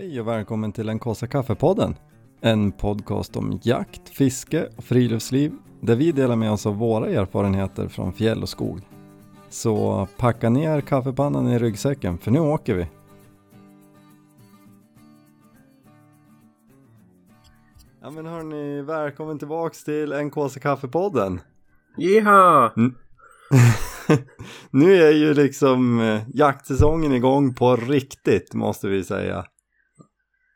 Hej och välkommen till En Kåsa Kaffepodden. En podcast om jakt, fiske och friluftsliv där vi delar med oss av våra erfarenheter från fjäll och skog. Så packa ner kaffepannan i ryggsäcken för nu åker vi. Ja men hörni, välkommen tillbaks till En Kåsa Kaffepodden. Jaha! Nu är ju liksom jaktsäsongen igång på riktigt måste vi säga.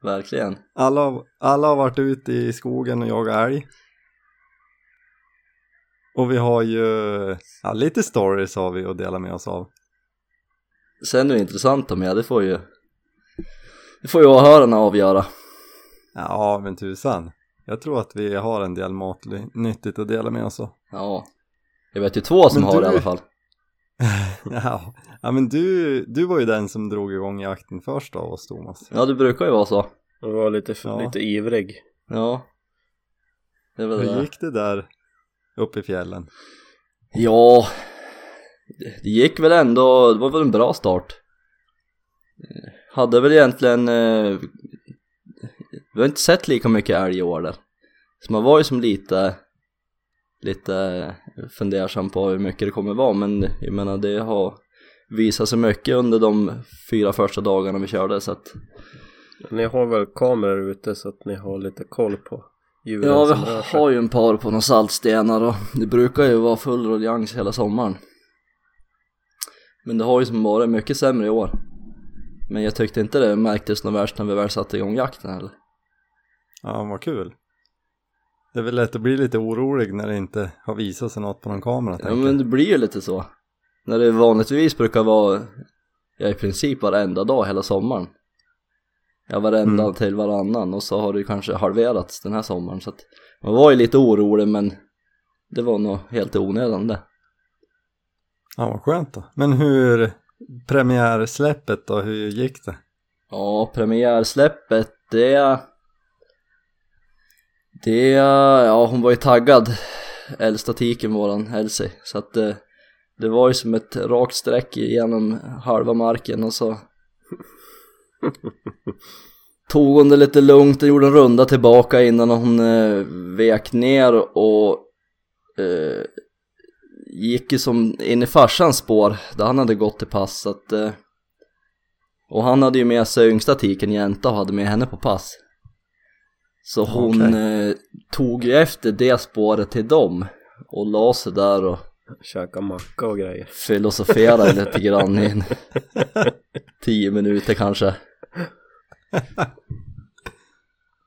Verkligen. Alla har varit ute i skogen och jagat älg. Och vi har ju lite stories har vi att dela med oss av. Sen är det intressant om jag, det får ju åhörarna avgöra. Ja men tusan. Jag tror att vi har en del matnyttigt att dela med oss av. Ja. Jag vet ju två som har det i alla fall. Ja, men du var ju den som drog igång jakten först av oss, Thomas. Ja, du brukar ju vara så. Du var lite ivrig. Ja. Hur gick det där uppe i fjällen? Ja, det gick väl ändå. Det var väl en bra start. Hade väl egentligen... Vi har inte sett lika mycket älg i år där. Så man var ju som lite fundersam på hur mycket det kommer vara, men jag menar det har visat sig mycket under de 4 första dagarna vi körde så att... Ni har väl kameror ute så att ni har lite koll på djuren? Ja, vi har ju en par på några saltstenar och det brukar ju vara full ruljans hela sommaren, men det har ju som varit mycket sämre i år. Men jag tyckte inte det märktes något värst när vi väl satte igång jakten heller. Ja, vad kul. Det är väl lätt att bli lite orolig när det inte har visat sig något på någon kamera. Ja, men det blir ju lite så. När det vanligtvis brukar vara i princip varenda dag hela sommaren. Ja, varenda till varannan. Och så har det ju kanske halverats den här sommaren. Så att man var ju lite orolig, men det var nog helt onödande. Ja, vad skönt då. Men hur premiärsläppet då? Hur gick det? Ja, premiärsläppet, ja, hon var ju taggad, äldsta tiken, våran Elsie. Så att det var ju som ett rakt streck genom halva marken. Och så tog hon det lite lugnt och gjorde en runda tillbaka innan hon vek ner. Och gick ju som in i farsans spår där han hade gått till pass. Så att, och han hade ju med sig yngsta tiken, jänta, och hade med henne på pass. Så hon tog ju efter det spåret till dem och la sig där och käka macka och grejer. Filosoferade lite grann i 10 minuter kanske.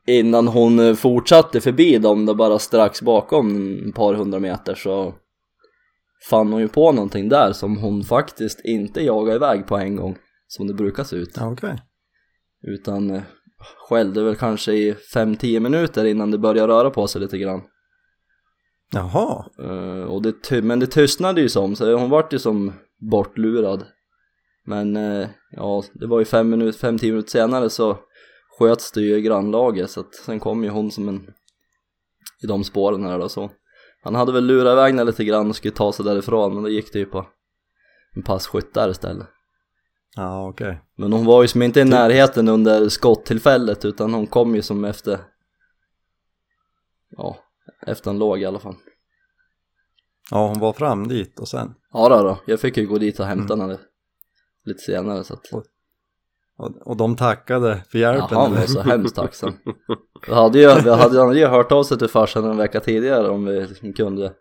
Innan hon fortsatte förbi dem, där bara strax bakom ett par 100 meter så fann hon ju på någonting där som hon faktiskt inte jagade iväg på en gång som det brukar se ut. Okay. Utan... skällde väl kanske i 5-10 minuter innan det började röra på sig lite grann. Jaha. Och men det tystnade ju som, så hon vart ju som bortlurad. Men ja, det var ju 5-10 minuter senare så sköts det ju i grannlaget. Så att sen kom ju hon som i de spåren här då. Så han hade väl lurat iväg henne lite grann och skulle ta sig därifrån. Men då gick det ju på en passkytt där istället. Ah, okay. Men hon var ju som inte i närheten under skotttillfället, utan hon kom ju som efter en låg i alla fall. Ja, hon var fram dit och sen. Ja då. Jag fick ju gå dit och hämta henne lite senare så att... och de tackade för hjälpen. Ja, han var så hemskt tacksam. Vi hade ju hört av sig till farsan en vecka tidigare om vi liksom kunde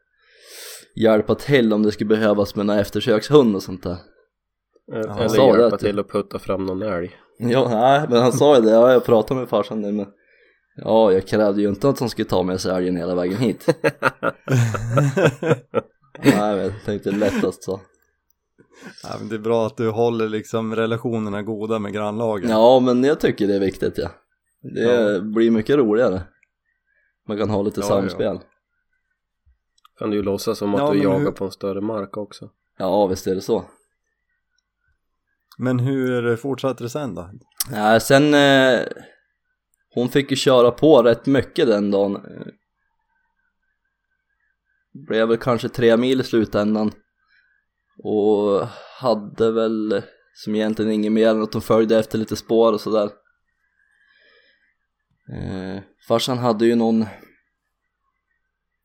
hjälpa till om det skulle behövas med några eftersökshund och sånt där. Han sa hjälpa till att putta fram någon älg. Ja, nej, men han sa ju det. Ja, jag pratade med farsan nu, men ja, jag krävde ju inte att han skulle ta med sig älgen hela vägen hit. Nej, jag tänkte lättast så. Ja, men det är bra att du håller liksom relationerna goda med grannlagen. Ja, men jag tycker det är viktigt, ja. Det blir mycket roligare. Man kan ha lite samspel. Ja. Kan du ju låtsas som att du jagar på en större mark också. Ja, visst är det så. Men hur fortsatte det sen då? Ja, sen hon fick ju köra på rätt mycket den dagen. Blev väl kanske 3 mil i slutändan. Och hade väl som egentligen inget mer än att hon följde efter lite spår och sådär. Farsan hade ju någon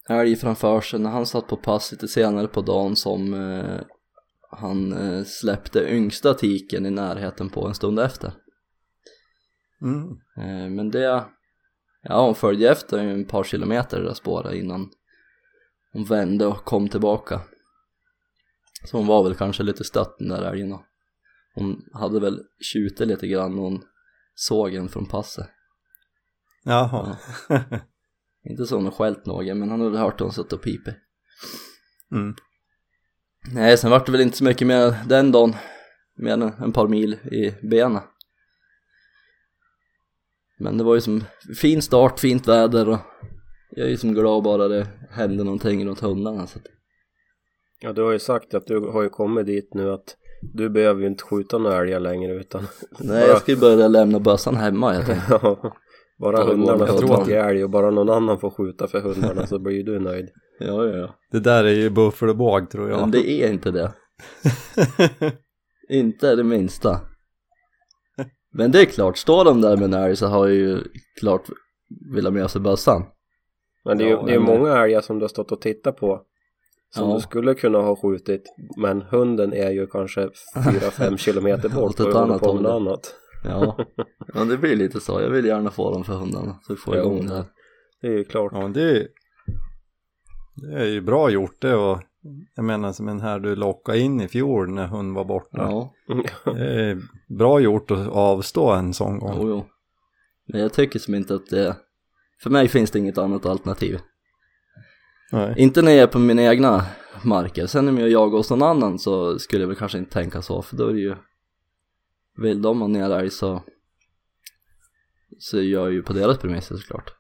älg framför sig när han satt på pass lite senare på dagen som han släppte yngsta tiken i närheten på en stund efter. Men det, ja, hon följde efter en par kilometer där spåret innan hon vände och kom tillbaka. Så hon var väl kanske lite stött den där älgen och hon hade väl tjutit lite grann när hon såg en från passet. Jaha. Ja. Inte så hon skällt någon, men han hade hört hon satt och piper. Nej, sen var det väl inte så mycket mer den dagen. Mer än en par mil i bena. Men det var ju som fin start, fint väder och jag är ju som glad bara det hände någonting runt hundarna. Så att... Ja, du har ju sagt att du har ju kommit dit nu att du behöver ju inte skjuta några älgar längre utan... Nej, bara... jag ska ju börja lämna bössan hemma, jag tänkte. Ja, bara hundarna får ta till älg och bara någon annan får skjuta för hundarna så blir du nöjd. Ja. Det där är ju buffel och båg, tror jag. Men det är inte det. Inte det minsta. Men det är klart, står de där med en älg så har jag ju klart vilja med sig bössan. Men det är ju det är många älgar som du har stått och tittat på som du skulle kunna ha skjutit, men hunden är ju kanske 4-5 kilometer bort och håller på med något annat. Ja, men det blir lite så. Jag vill gärna få dem för hundarna så vi får igång det här. Det är ju klart. Ja, det är ju bra gjort det och jag menar som den här du lockade in i fjol när hon var borta. Ja. Det är bra gjort att avstå en sån gång. Jo. Men jag tycker som inte att det... För mig finns det inget annat alternativ. Nej. Inte när jag är på mina egna marker. Sen om jag jagar hos någon annan så skulle jag väl kanske inte tänka så. För då är det ju... Vill de ha ner älg så gör jag ju på deras premisser såklart.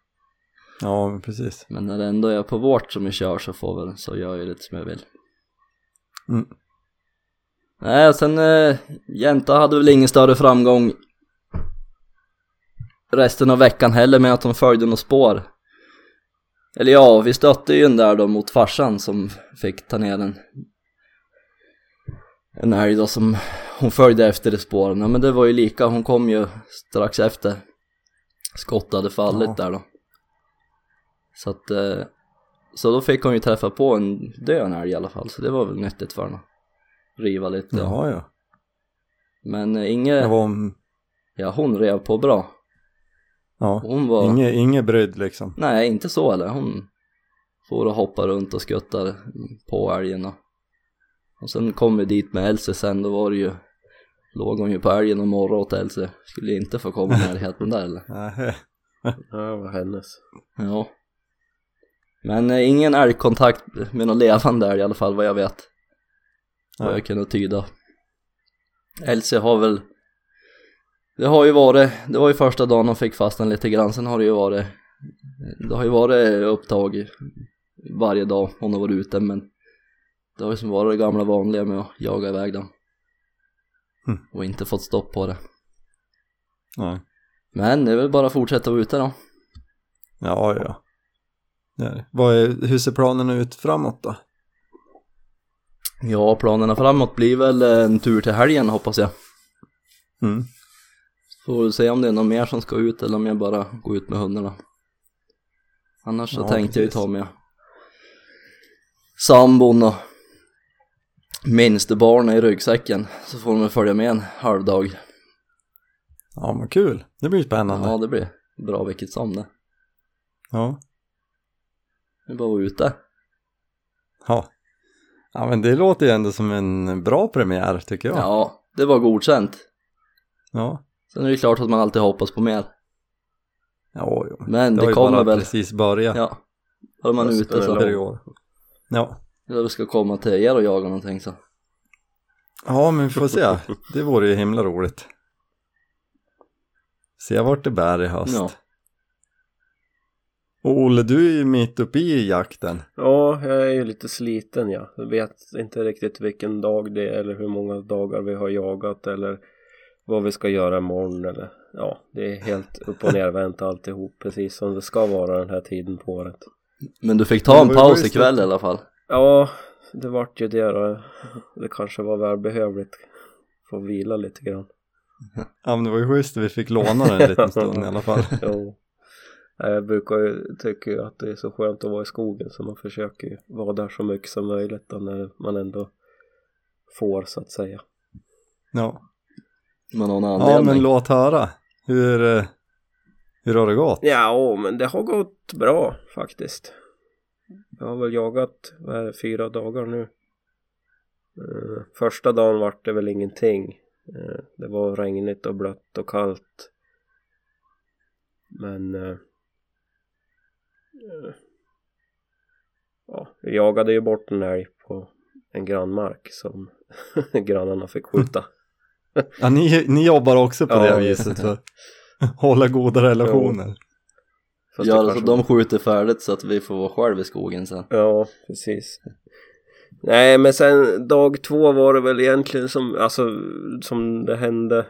Ja, men precis. Men när det ändå är på vårt som jag kör så får väl så gör jag ju lite som jag vill. Nej, sen jänta hade väl ingen större framgång resten av veckan heller med att de följde något spår. Eller ja, vi stötte ju den där då mot farsan som fick ta ner en älg då som hon följde efter i spåren. Ja, men det var ju lika, hon kom ju strax efter skottet hade fallit där då. Så att, så då fick hon ju träffa på en död älg i alla fall. Så det var väl nyttigt för henne. Riva lite. Jaha. Men Inge... Ja, hon rev på bra. Ja, hon var... Inge bryd liksom. Nej, inte så eller. Hon får och hoppa runt och skuttar på älgen. Och sen kom vi dit med Elsie sen. Då var det ju... Låg hon ju på älgen och morrade åt Elsie. Skulle inte få komma närheten där eller? Nej. Ja, vad hennes. Ja. Men ingen älgkontakt med någon levande där i alla fall vad jag vet. Vad jag kunde tyda. Elsie har väl... Det var ju första dagen hon fick fast den lite grann. Sen har det ju varit... Det har ju varit upptag varje dag hon har varit ute. Men det har ju som varit det gamla vanliga med att jaga iväg dem. Och inte fått stopp på det. Nej. Men det är väl bara att fortsätta vara ute då. Ja. Hur ser planen ut framåt då? Ja, planerna framåt blir väl en tur till helgen hoppas jag. Får se om det är någon mer som ska ut eller om jag bara går ut med hundarna. Annars så tänkte jag ta med sambon och minste barnen i ryggsäcken. Så får de följa med en halvdag. Ja, men kul. Det blir spännande. Ja, det blir bra vilket som det. Ja. Vi bara var ute. Ja, men det låter ju ändå som en bra premiär tycker jag. Ja, det var godkänt. Ja. Sen är det klart att man alltid hoppas på mer. Ja. Men det kommer väl precis börja. Ja. Har man ute så i år. Ja. Eller du ska komma till er och jaga någonting så. Ja, men vi får se. Det vore ju himla roligt. Se vart det bär i höst. Ja. Och Olle, du är ju mitt uppe i jakten. Ja, jag är ju lite sliten. Ja. Jag vet inte riktigt vilken dag det är eller hur många dagar vi har jagat eller vad vi ska göra imorgon. Eller. Ja, det är helt upp och nervänt alltihop precis som det ska vara den här tiden på året. Men du fick ta en paus ikväll i alla fall. Ja, det vart ju det då. Det kanske var välbehövligt att få vila lite grann. Ja, men det var ju schysst vi fick låna den en liten stund i alla fall. Jo. Jag brukar ju tycka att det är så skönt att vara i skogen, så man försöker vara där så mycket som möjligt när man ändå får, så att säga. Ja. Men någon anledning. Ja, men låt höra. Hur har det gått? Ja, men det har gått bra faktiskt. Jag har väl jagat 4 dagar nu. Första dagen var det väl ingenting. Det var regnigt och blött och kallt. Men ja, jag jagade ju bort en älg på en grannmark som grannarna fick skjuta. Ja, ni jobbar också på det viset för hålla goda relationer. Ja, alltså de skjuter färdigt så att vi får vara själv i skogen sen. Ja, precis. Nej, men sen dag 2 var det väl egentligen som det hände.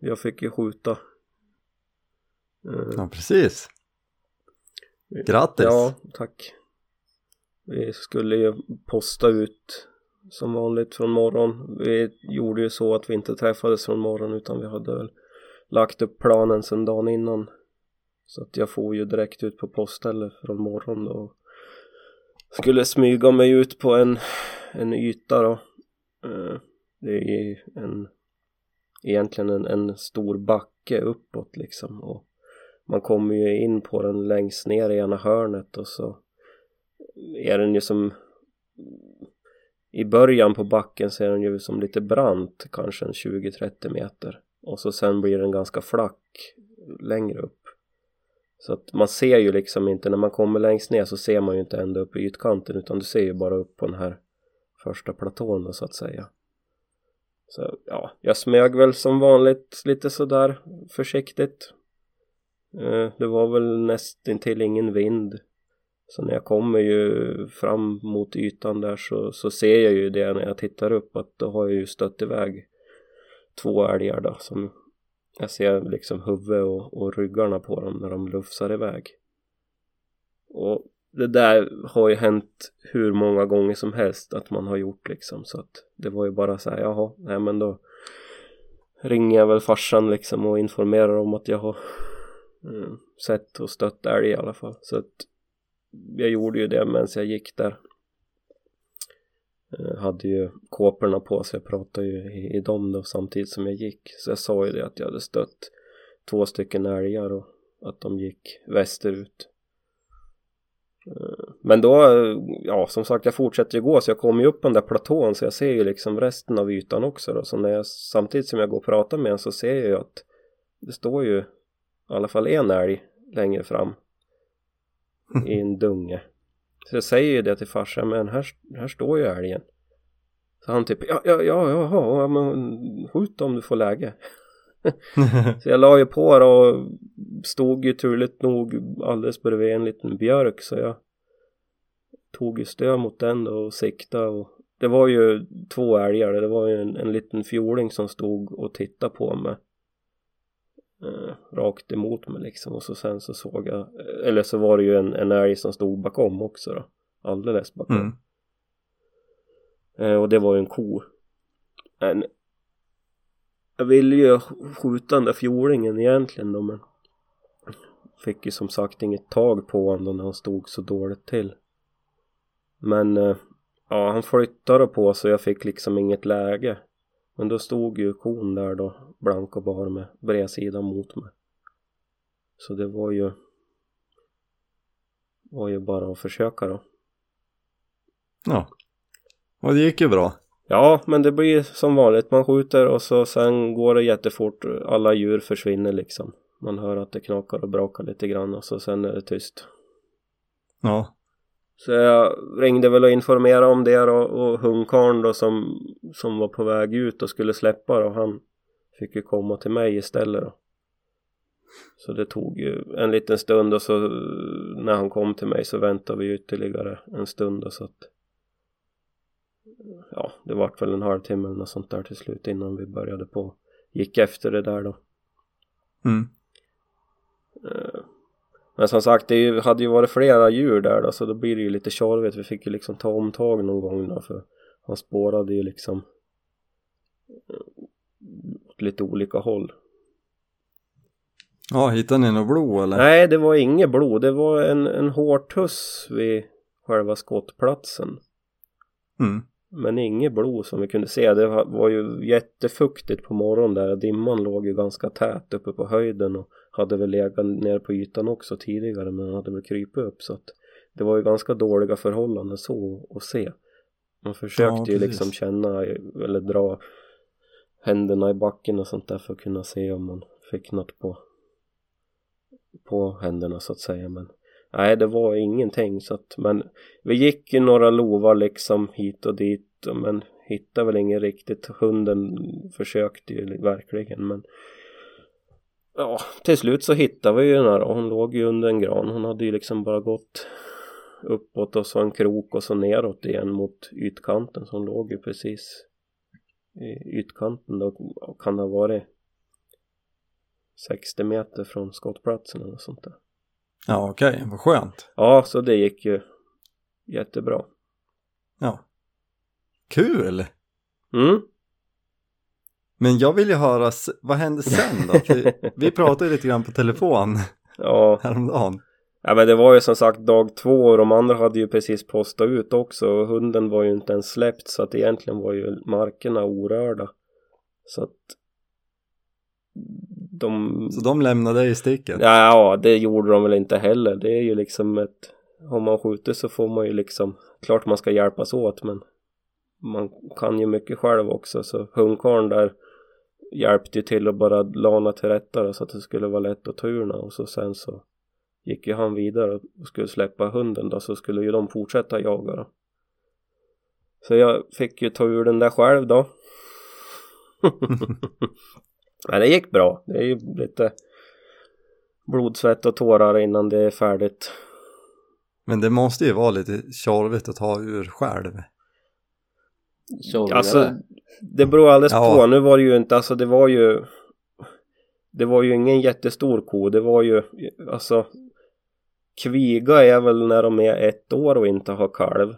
Jag fick ju skjuta. Ja, precis. Grattis. Ja, tack. Vi skulle ju posta ut som vanligt från morgon. Vi gjorde ju så att vi inte träffades från morgon, utan vi hade väl lagt upp planen sedan dagen innan. Så att jag får ju direkt ut på poststället från morgon då. Skulle smyga mig ut på en yta då. Det är egentligen en stor backe uppåt liksom. Och man kommer ju in på den längst ner i ena hörnet, och så är den ju som i början på backen så är den ju som lite brant, kanske en 20-30 meter. Och så sen blir den ganska flack längre upp. Så att man ser ju liksom inte, när man kommer längst ner så ser man ju inte ända upp i ytkanten, utan du ser ju bara upp på den här första platån då, så att säga. Så ja, jag smög väl som vanligt lite sådär försiktigt. Det var väl nästintill ingen vind. Så när jag kommer ju fram mot ytan där så ser jag ju det när jag tittar upp, att då har jag ju stött iväg 2 älgar då, som jag ser liksom huvud och ryggarna på dem när de lufsar iväg. Och det där har ju hänt hur många gånger som helst att man har gjort liksom. Så att det var ju bara så här, jaha, nej men då ringer jag väl farsan liksom och informerar om att jag har sett och stött älg i alla fall. Så att jag gjorde ju det medan jag gick där. Jag hade ju kåporna på, så jag pratade ju i dem då samtidigt som jag gick. Så jag sa ju det att jag hade stött 2 älgar och att de gick västerut. Men då, ja som sagt, jag fortsätter ju gå, så jag kommer ju upp på den där platån, så jag ser ju liksom resten av ytan också då. Så när jag, samtidigt som jag går och pratar med en, så ser jag ju att det står ju i alla fall en älg längre fram i en dunge. Så jag säger ju det till farsan, men här står ju älgen. Så han typ, ja, men skjut om du får läge. Så jag la ju på och stod ju turligt nog alldeles bredvid en liten björk. Så jag tog ju stöd mot den då och siktade. Och det var ju 2 älgar, det var ju en liten fjoling som stod och tittade på mig. Rakt emot mig liksom, och så sen så såg jag, eller så var det ju en älg som stod bakom också då, alldeles bakom. Och det var ju en ko. Jag ville ju skjuta den där fjolingen egentligen då, men fick ju som sagt inget tag på honom när han stod så dåligt till. Men ja, han flyttade på, så jag fick liksom inget läge. Men då stod ju kon där då, blank och bar med bredsidan mot mig. Så det var ju bara att försöka då. Ja, och det gick ju bra. Ja, men det blir som vanligt. Man skjuter och så sen går det jättefort. Alla djur försvinner liksom. Man hör att det knakar och brakar lite grann, och så sen är det tyst. Ja. Så jag ringde väl och informerade om det då, och hundkarn då som var på väg ut och skulle släppa då, han fick ju komma till mig istället då. Så det tog ju en liten stund, och så när han kom till mig så väntade vi ytterligare en stund då, så att ja, det var väl en halvtimme eller något sånt där till slut innan vi började på, gick efter det där då. Men som sagt, det hade ju varit flera djur där då, så då blir det ju lite tjorvigt. Vi fick ju liksom ta omtag någon gång då, för han spårade ju liksom åt lite olika håll. Ja, hittade ni något blod eller? Nej, det var inget blod. Det var en hårtuss vid själva skottplatsen. Mm. Men inget blod som vi kunde se. Det var ju jättefuktigt på morgonen där. Dimman låg ju ganska tät uppe på höjden och hade väl legat ner på ytan också tidigare, men hade väl krypit upp, så att det var ju ganska dåliga förhållanden så att se. Man försökte ju liksom känna eller dra händerna i backen och sånt där för att kunna se om man fick något på händerna så att säga, men nej, det var ingenting. Så att, men vi gick ju några lovar liksom hit och dit, men hittade väl ingen riktigt. Hunden försökte ju verkligen, men ja, till slut så hittade vi ju den här. Hon låg ju under en gran. Hon hade ju liksom bara gått uppåt och så en krok och så neråt igen mot ytkanten. Så hon låg ju precis i ytkanten. Då kan det ha varit 60 meter från skottplatsen eller sånt där. Ja, okej. Vad skönt. Ja, så det gick ju jättebra. Ja. Kul! Mm. Men jag vill ju höra, vad hände sen då? Vi pratade lite grann på telefon häromdagen. Ja, men det var ju som sagt dag 2 och de andra hade ju precis postat ut också. Och hunden var ju inte ens släppt, så att egentligen var ju markerna orörda. Så att de lämnade i sticket? Ja, det gjorde de väl inte heller. Det är ju liksom om man skjuter så får man ju liksom, klart man ska hjälpas åt, men man kan ju mycket själv också. Så hundkarn där hjälpte ju till att bara lana till rätta då, så att det skulle vara lätt att turna. Och så sen så gick ju han vidare och skulle släppa hunden då, så skulle ju de fortsätta jaga då. Så jag fick ju ta ur den där själv då. Men det gick bra. Det är ju lite blodsvett och tårar innan det är färdigt. Men det måste ju vara lite tjorvigt att ta ur själv. Alltså, det beror alldeles på. Nu var det ju inte, alltså det var ju ingen jättestor ko. Det var ju, alltså kviga är väl när de är 1 år och inte har kalv.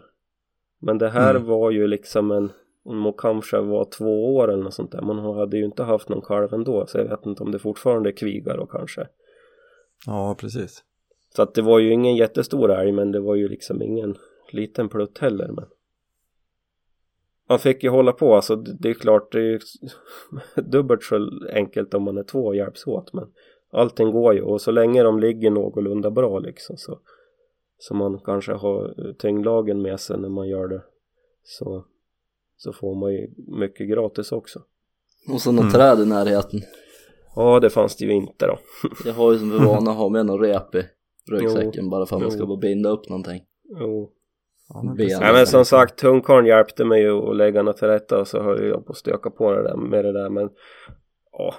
Men det här var ju liksom hon må kanske vara 2 år eller något sånt där. Man hade ju inte haft någon kalv ändå, så jag vet inte om det fortfarande kvigar då kanske. Ja, precis. Så att det var ju ingen jättestor älg, men det var ju liksom ingen liten plutt heller, men man fick ju hålla på. Alltså det är klart, det är ju dubbelt så enkelt om man är 2 och hjälps åt, men allting går ju, och så länge de ligger någorlunda bra liksom, så man kanske har tyngdlagen med sig när man gör det, så får man ju mycket gratis också. Och så något träd i närheten. Ja, det fanns det ju inte då. Jag har ju som vana att ha med någon rep i ryggsäcken bara för att man ska bara binda upp någonting. Jo. Nej, men som sagt, tungkorn hjälpte mig ju att lägga något till rätta, och så höll jag på att stöka på det där med det där, men ja,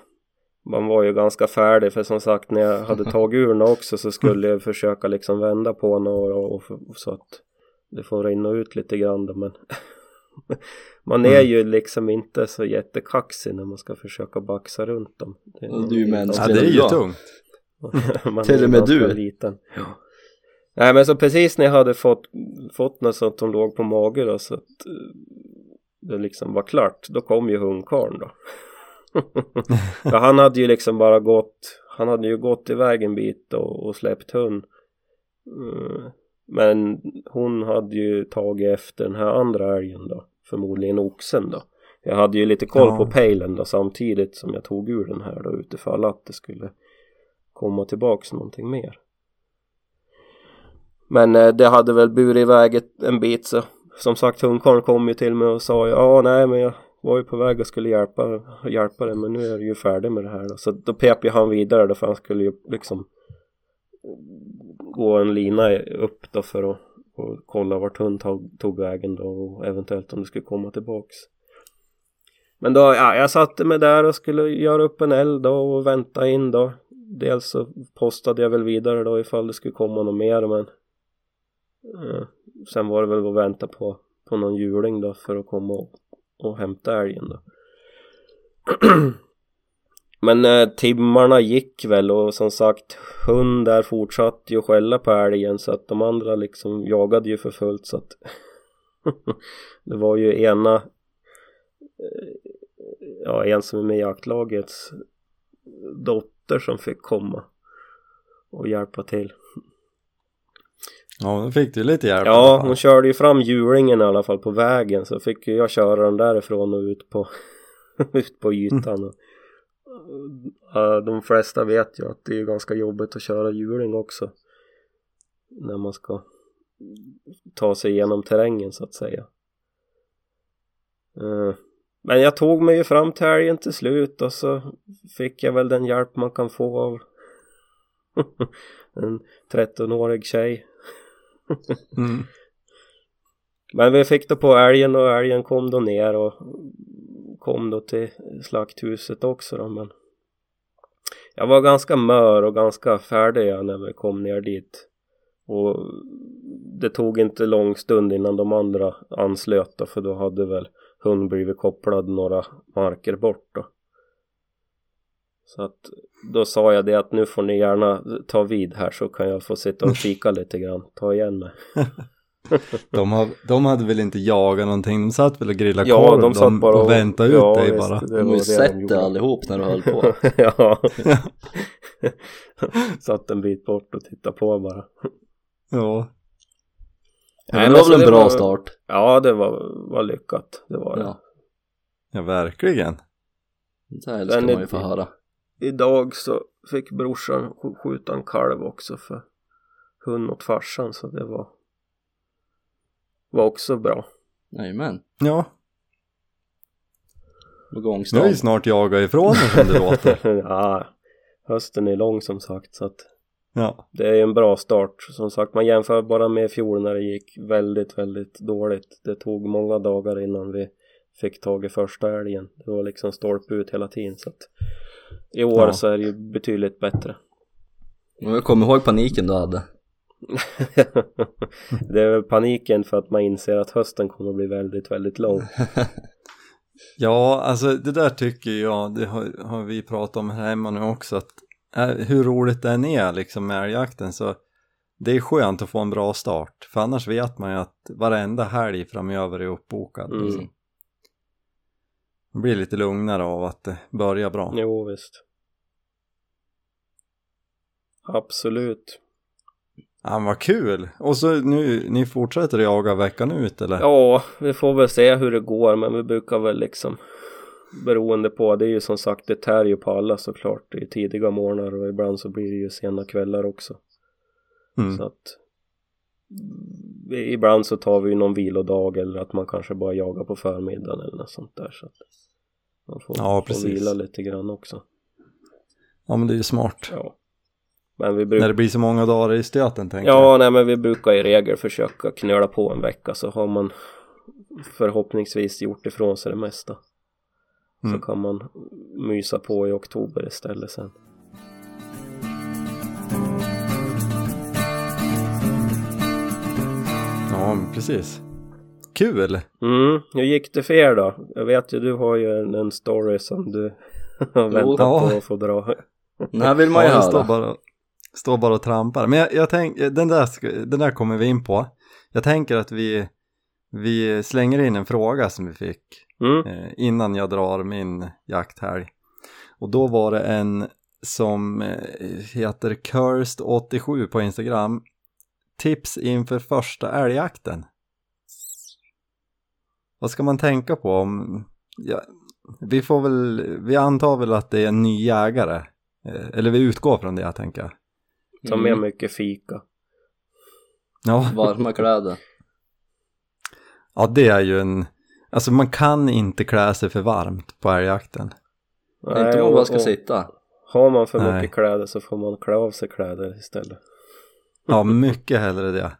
man var ju ganska färdig, för som sagt, när jag hade tagit urna också så skulle jag försöka liksom vända på några och så att det får rinna ut lite grann då, men man är ju liksom inte så jättekaxig när man ska försöka baxa runt dem. Det är ju tungt. Till och med du är liten. Ja. Nej, men så precis när jag hade fått något sånt, hon låg på magen då, så att det liksom var klart, då kom ju hundkarn då. För han hade ju liksom bara gått iväg en bit och släppt hund. Men hon hade ju tagit efter den här andra älgen då, förmodligen oxen då. Jag hade ju lite koll på pejlen då, samtidigt som jag tog ur den här då, utifall att det skulle komma tillbaks någonting mer. Men det hade väl burit iväg en bit, så som sagt, hundkarn kom ju till mig och sa nej, men jag var ju på väg och skulle hjälpa det, men nu är det ju färdig med det här då. Så då pep ju han vidare då, för han skulle ju liksom gå en lina upp då för att och kolla vart hund tog vägen då, och eventuellt om det skulle komma tillbaks. Men då, jag satte mig där och skulle göra upp en eld då och vänta in då. Dels så postade jag väl vidare då ifall det skulle komma något mer, men sen var det väl att vänta på någon hjuling då för att komma och hämta älgen då. Men timmarna gick väl, och som sagt, hund där fortsatte ju skälla på älgen, så att de andra liksom jagade ju för fullt, så att det var ju en som är med i jaktlagets dotter som fick komma. och hjälpa till. Ja, då fick du lite hjälp. Ja, hon körde ju fram hjulingen i alla fall på vägen, så fick jag köra den därifrån och ut på ytan. Mm. De flesta vet ju att det är ganska jobbigt att köra hjuling också när man ska ta sig igenom terrängen, så att säga. Men jag tog mig ju fram till helgen till slut, och så fick jag väl den hjälp man kan få av en 13-årig tjej. Mm. Men vi fick då på älgen, och älgen kom då ner och kom då till slakthuset också då. Men jag var ganska mör och ganska färdig när vi kom ner dit, och det tog inte lång stund innan de andra anslöt då, för då hade väl hon blivit kopplad några marker bort då. Så att då sa jag det att nu får ni gärna ta vid här, så kan jag få sitta och fika lite grann. Ta igen mig. De hade väl inte jagat någonting? De satt väl och grillade korv? De satt bara och väntade ut dig bara. De sett det allihop när du höll på. Ja. Satt en bit bort och tittade på bara. Ja. Nej, det var väl en bra start? Ja, det var lyckat. Det var det. Ja, verkligen. Det här ska man ju få höra. Idag så fick brorsan skjuta en kalv också för hund åt farsan, så det var också bra. Jajamän. Ja. Nu är vi snart jaga ifrån som det låter. Ja, hösten är lång som sagt, så att ja. Det är en bra start. Som sagt, man jämför bara med fjol när det gick väldigt, väldigt dåligt. Det tog många dagar innan vi fick tag i första älgen. Det var liksom stolpe ut hela tiden. Så att i år så är det ju betydligt bättre. Jag kommer ihåg paniken du hade. Det är väl paniken för att man inser att hösten kommer att bli väldigt, väldigt lång. Ja, alltså det där tycker jag, det har vi pratat om här hemma nu också, att hur roligt den är liksom med älgjakten, så det är skönt att få en bra start, för annars vet man ju att varenda helg framöver är uppbokad. Mm. Man blir lite lugnare av att det börjar bra. Jo, visst. Absolut. Ja, vad kul. Och så nu, ni fortsätter jaga veckan ut, eller? Ja, vi får väl se hur det går, men vi brukar väl liksom, beroende på, det är ju som sagt, det tär ju på alla såklart. Det är tidiga morgnar och ibland så blir det ju sena kvällar också. Mm. Så att ibland så tar vi ju någon vilodag, eller att man kanske bara jagar på förmiddagen eller något sånt där, så att man får vila lite grann också. Ja, men det är ju smart. Ja. Men vi när det blir så många dagar i stöten, tänker jag. Ja, nej, men vi brukar i regel försöka knöla på en vecka, så har man förhoppningsvis gjort ifrån sig det mesta. Mm. Så kan man mysa på i oktober istället sen. Ja, precis. Kul! Mm, hur gick det för er då? Jag vet ju, du har ju en story som du har väntat på att få dra. Nej, vill man ju stå bara och trampar. Men jag tänker, den där kommer vi in på. Jag tänker att vi slänger in en fråga som vi fick innan jag drar min jakthelg. Och då var det en som heter Cursed87 på Instagram. Tips inför första älgjakten. Vad ska man tänka på? Vi antar väl att det är en ny jägare. Eller vi utgår från det, jag tänker. Ta med mycket fika. Ja. Varma kläder. Ja, det är ju alltså man kan inte klä sig för varmt på älgjakten. Nej, inte om man ska sitta. Har man för mycket kläder så får man klä av sig kläder istället. Ja, mycket hellre det.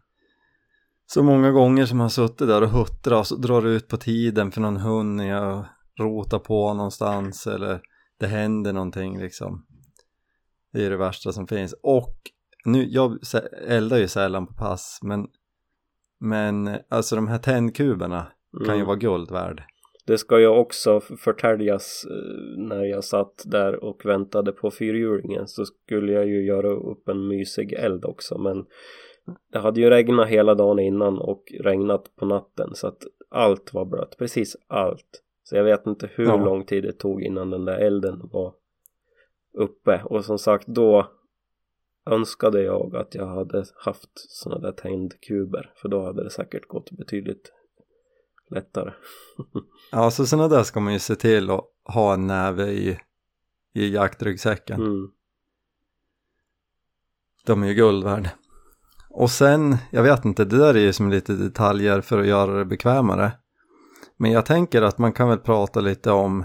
Så många gånger som man suttit där och huttrar och så drar det ut på tiden för någon hund jag rotar på någonstans, eller det händer någonting liksom. Det är det värsta som finns. Och nu, jag eldar ju sällan på pass, men alltså de här tändkuberna kan ju vara guld värd. Det ska ju också förtäljas, när jag satt där och väntade på fyrhjulingen så skulle jag ju göra upp en mysig eld också, men det hade ju regnat hela dagen innan och regnat på natten, så att allt var blött, precis allt. Så jag vet inte hur lång tid det tog innan den där elden var uppe. Och som sagt, då önskade jag att jag hade haft såna där tändkuber, för då hade det säkert gått betydligt lättare. Ja, så såna där ska man ju se till att ha en näve i jaktrygsäcken. Mm. De är ju guld värd. Och sen, jag vet inte, det där är ju som lite detaljer för att göra det bekvämare. Men jag tänker att man kan väl prata lite om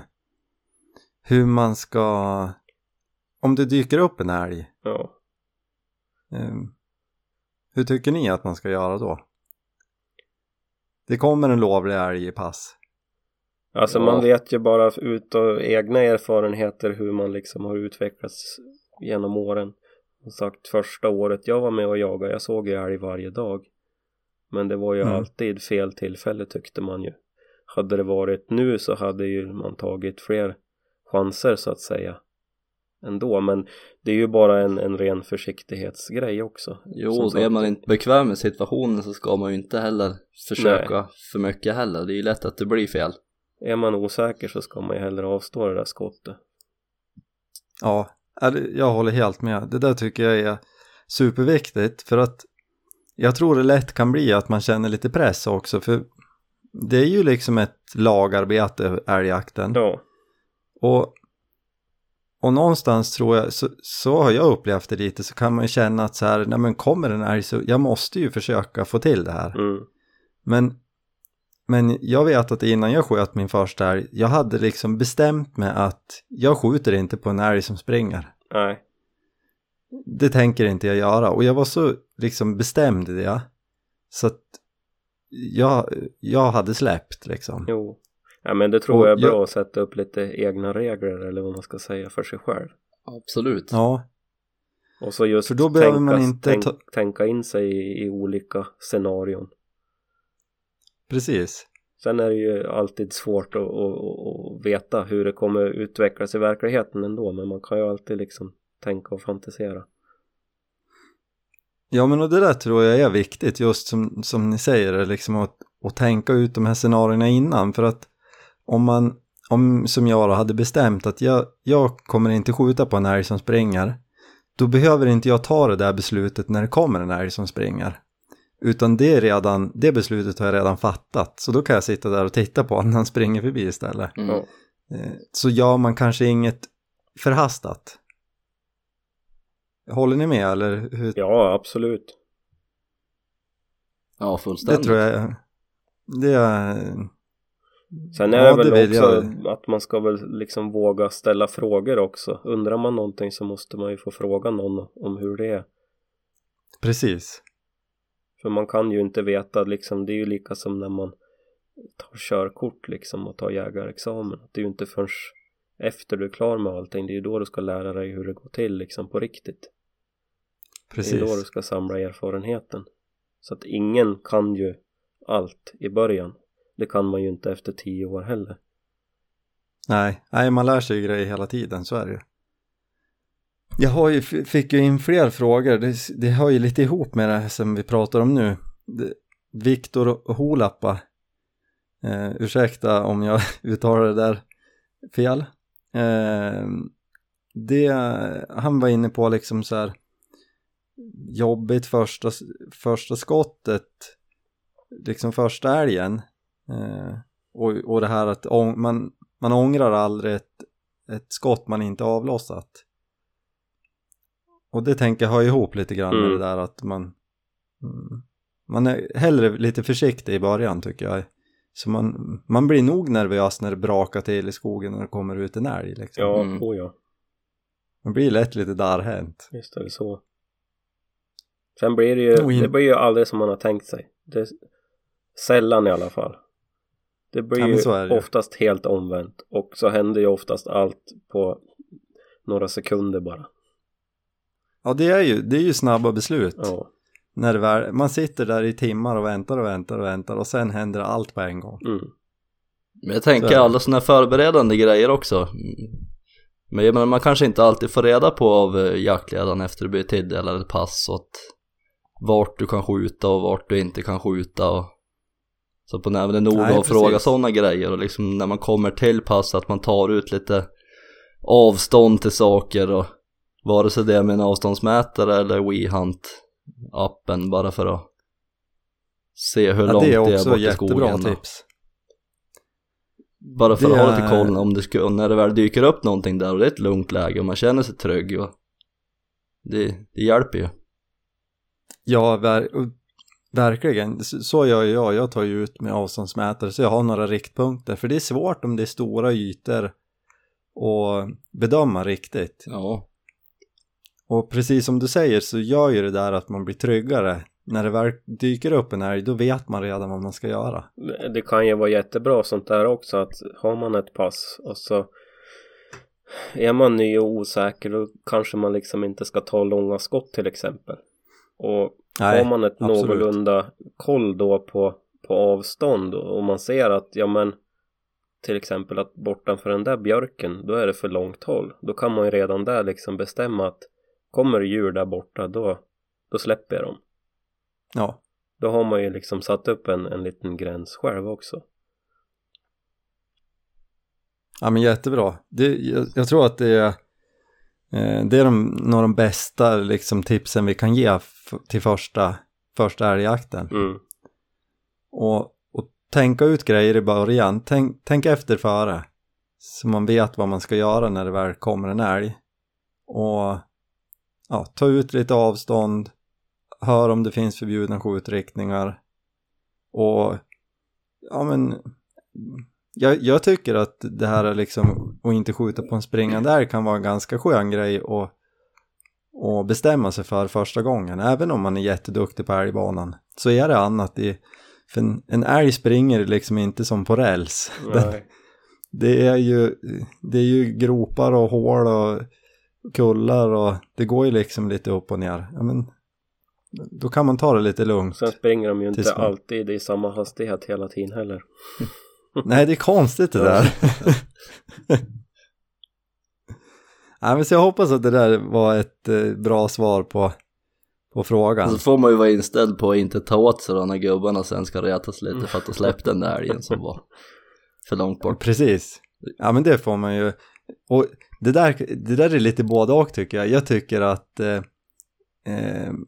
hur man ska, om det dyker upp en älg. Ja. Hur tycker ni att man ska göra då? Det kommer en lovlig älg i pass. Alltså ja. Man vet ju bara utav egna erfarenheter hur man liksom har utvecklats genom åren. Som sagt, första året jag var med och jagade, jag såg ju älg varje dag. Men det var ju alltid fel tillfälle, tyckte man ju. Hade det varit nu så hade ju man tagit fler chanser så att säga ändå, men det är ju bara en ren försiktighetsgrej också. Jo, är man inte bekväm med situationen så ska man ju inte heller försöka för mycket heller, det är ju lätt att det blir fel. Är man osäker så ska man ju hellre avstå det där skottet. Ja, jag håller helt med. Det där tycker jag är superviktigt, för att jag tror det lätt kan bli att man känner lite press också, för det är ju liksom ett lagarbete, älgjakten. Ja. Och någonstans tror jag, så har jag upplevt det lite, så kan man ju känna att så här, nej men kommer den älg så jag måste ju försöka få till det här. Mm. Men jag vet att innan jag sköt min första älg, jag hade liksom bestämt mig att jag skjuter inte på en älg som springer. Nej. Det tänker inte jag göra. Och jag var så liksom bestämd i det. Så att jag hade släppt liksom. Jo. Ja, men det tror jag är bra att sätta upp lite egna regler, eller vad man ska säga, för sig själv. Absolut. Ja. Och så just då behöver man inte tänka in sig i olika scenarion. Precis. Sen är det ju alltid svårt att veta hur det kommer utvecklas i verkligheten ändå, men man kan ju alltid liksom tänka och fantisera. Ja, men och det där tror jag är viktigt, just som ni säger, liksom att tänka ut de här scenarierna innan, för att om som jag då hade bestämt att jag kommer inte skjuta på en älg som springer, då behöver inte jag ta det där beslutet när det kommer en älg som springer, utan det beslutet har jag redan fattat, så då kan jag sitta där och titta på när han springer förbi istället. Mm. Så gör man kanske inget förhastat. Håller ni med, eller hur? Ja, absolut. Ja, fullständigt. Det tror jag. Det är... Sen är det väl också att man ska väl liksom våga ställa frågor också. Undrar man någonting så måste man ju få fråga någon om hur det är. Precis. För man kan ju inte veta liksom, det är ju lika som när man tar körkort liksom och tar jägarexamen. Det är ju inte förrän efter du är klar med allting, det är ju då du ska lära dig hur det går till liksom på riktigt. Precis. Det är då du ska samla erfarenheten. Så att ingen kan ju allt i början. Det kan man ju inte efter 10 år heller. Nej, man lär sig grejer hela tiden, så är det ju. Jag har ju, fick ju in fler frågor. Det hör ju lite ihop med det här som vi pratar om nu. Viktor Holappa. Ursäkta om jag uttalar det där fel. Han var inne på liksom så här jobbigt första skottet, liksom första älgen, och det här att man ångrar aldrig ett skott man inte avlossat. Och det tänker jag hör ihop lite grann med det där att man är hellre lite försiktig i början, tycker jag. Så man blir nog nervös när det brakar till i skogen när det kommer ut en älg liksom. Ja, får jag. Man blir lätt lite darrhänt. Just det, så. Sen blir det ju, det blir ju aldrig som man har tänkt sig. Det, sällan i alla fall. Det blir ju oftast helt omvänt. Och så händer ju oftast allt på några sekunder bara. Ja, det är ju snabba beslut. Ja. När man sitter där i timmar och väntar och sen händer allt på en gång. Mm. Men jag tänker alla såna här förberedande grejer också. Men jag menar, man kanske inte alltid får reda på av jaktledaren efter du blir tilldelad eller pass åt vart du kan skjuta och vart du inte kan skjuta. Och... Så på näven är noga och fråga sådana grejer. Och liksom när man kommer till pass att man tar ut lite avstånd till saker och Vare sig det är min avståndsmätare eller WeHunt-appen, bara för att se hur långt det är bort i skogen. Tips. Bara för det att ha lite koll om det ska, när det väl dyker upp någonting där och det är ett lugnt läge och man känner sig trygg. Och det hjälper ju. Ja, verkligen. Så gör jag. Jag tar ju ut med avståndsmätare så jag har några riktpunkter. För det är svårt om det är stora ytor att bedöma riktigt. Ja. Och precis som du säger så gör ju det där att man blir tryggare. När det väl dyker upp en älg, då vet man redan vad man ska göra. Det kan ju vara jättebra sånt där också, att har man ett pass och så är man ny och osäker, då kanske man liksom inte ska ta långa skott till exempel. Och nej, har man ett någorlunda koll då på avstånd, och man ser att, ja men till exempel att bortanför den där björken, då är det för långt håll. Då kan man ju redan där liksom bestämma att kommer djur där borta, då släpper jag dem. Ja. Då har man ju liksom satt upp en liten gräns själv också. Ja, men jättebra. Jag tror att det är några av de bästa liksom tipsen vi kan ge till första älgjakten. Mm. Och tänka ut grejer i början. Tänk efter före. Så man vet vad man ska göra när det väl kommer en älg. Och ja, ta ut lite avstånd. Hör om det finns förbjudna skjutriktningar. Och ja, men jag tycker att det här är liksom, att inte skjuta på en springande älg kan vara en ganska skön grej och bestämma sig för första gången. Även om man är jätteduktig på älgbanan, så är det annat i, för en älg springer liksom inte som på räls. Det är ju gropar och hål och kullar, och det går ju liksom lite upp och ner. Ja, men då kan man ta det lite lugnt. Sen springer de ju inte alltid i samma hastighet hela tiden heller. Nej, det är konstigt det där. Nej, men så jag hoppas att det där var ett bra svar på frågan. Så får man ju vara inställd på att inte ta åt sig då när gubbarna sen ska retas lite för att de släppt den där älgen som var för långt bort. Precis. Ja, men det får man ju. Och det där är lite både och, tycker jag. Jag tycker att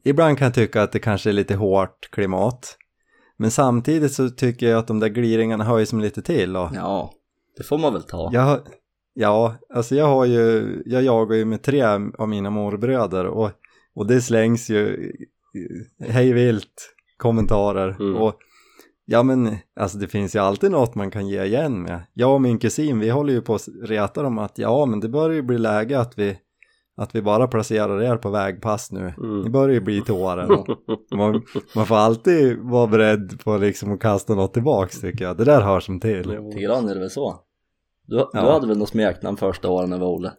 ibland kan jag tycka att det kanske är lite hårt klimat, men samtidigt så tycker jag att de där gliringarna höjs som lite till, och ja, det får man väl ta. Alltså jag jagar ju med 3 av mina morbröder, och det slängs ju hej vilt kommentarer. Och ja, men alltså det finns ju alltid något man kan ge igen med. Jag och min kusin, vi håller ju på att reta dem att ja, men det börjar ju bli läge att vi bara placerar er på vägpass nu. Ni börjar ju bli till åren. Man får alltid vara beredd på liksom att kasta något tillbaks, tycker jag. Det där hörs som till. Till grann är det väl så. Du hade väl något smeknamn första åren över Olle?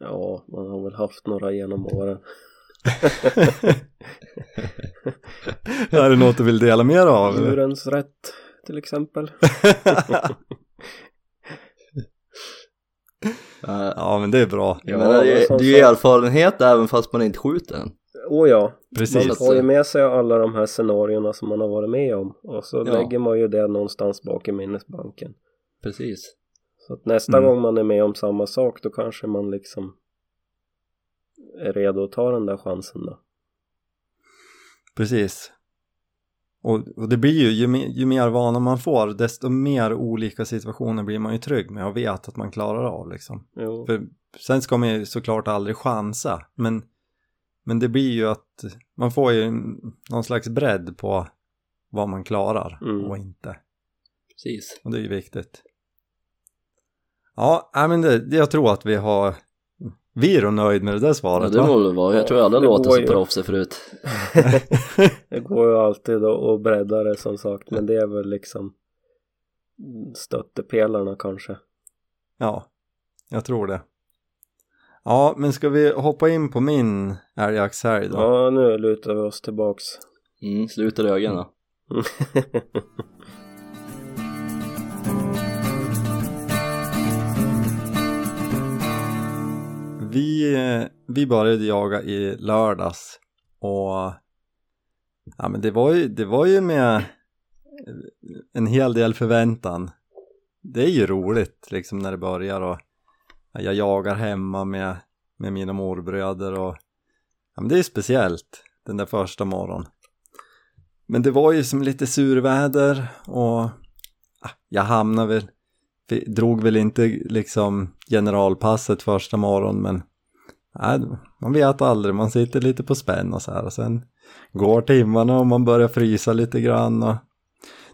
Ja, man har väl haft några genom åren. Är det något du vill dela mer av? Djurens rätt, till exempel. Ja, men det är bra. Ja, men det är ju erfarenhet även fast man inte skjuter den. Åh ja, precis. Man får ju med sig alla de här scenarierna som man har varit med om, och så lägger man ju det någonstans bak i minnesbanken. Precis. Så att nästa gång man är med om samma sak, då kanske man liksom är redo att ta den där chansen då. Precis. Och det blir ju mer vana man får, desto mer olika situationer blir man ju trygg med och vet att man klarar av liksom. För sen ska man ju såklart aldrig chansa, men det blir ju att man får ju någon slags bredd på vad man klarar och inte. Precis. Och det är ju viktigt. Ja, men jag tror att vi är då nöjd med det där svaret. Ja, det måste vara. Jag tror alla låter som proffs förut. Det går ju alltid att bredda det, som sagt. Men det är väl liksom stöttepelarna kanske. Ja, jag tror det. Ja, men ska vi hoppa in på min älgjakt här idag? Ja, nu lutar vi oss tillbaks. Slutar ögonen då. Vi började jaga i lördags, och ja, men det var ju med en hel del förväntan. Det är ju roligt liksom när det börjar, och Jag jagar hemma med mina morbröder och ja, men det är speciellt den där första morgonen. Men det var ju som lite surväder och jag hamnade väl, drog väl inte liksom generalpasset första morgon, men nej, man vet aldrig, man sitter lite på spänn och så här, och sen går timmarna och man börjar frysa lite grann och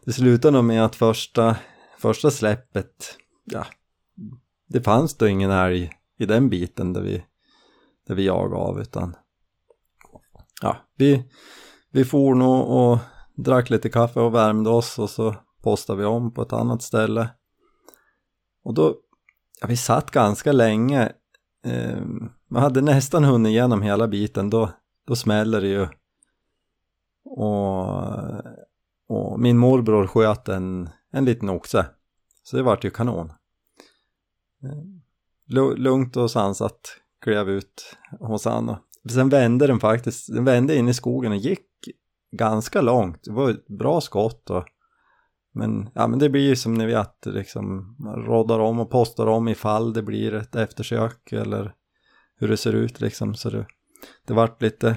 det slutar nog med att första släppet, ja, det fanns då ingen älg i den biten där vi jagade av, utan ja, vi for nog och drack lite kaffe och värmde oss, och så postade vi om på ett annat ställe. Och då, ja, vi satt ganska länge. Man hade nästan hunnit igenom hela biten. Då smäller det ju. Och min morbror sköt en liten oxe. Så det vart ju kanon. Lugnt och sansat klev ut hos Anna. Sen vände den faktiskt. Den vände in i skogen och gick ganska långt. Det var ett bra skott och... Men det blir ju som ni vet, liksom, man råddar om och postar om ifall det blir ett eftersök eller hur det ser ut liksom. Så det vart lite,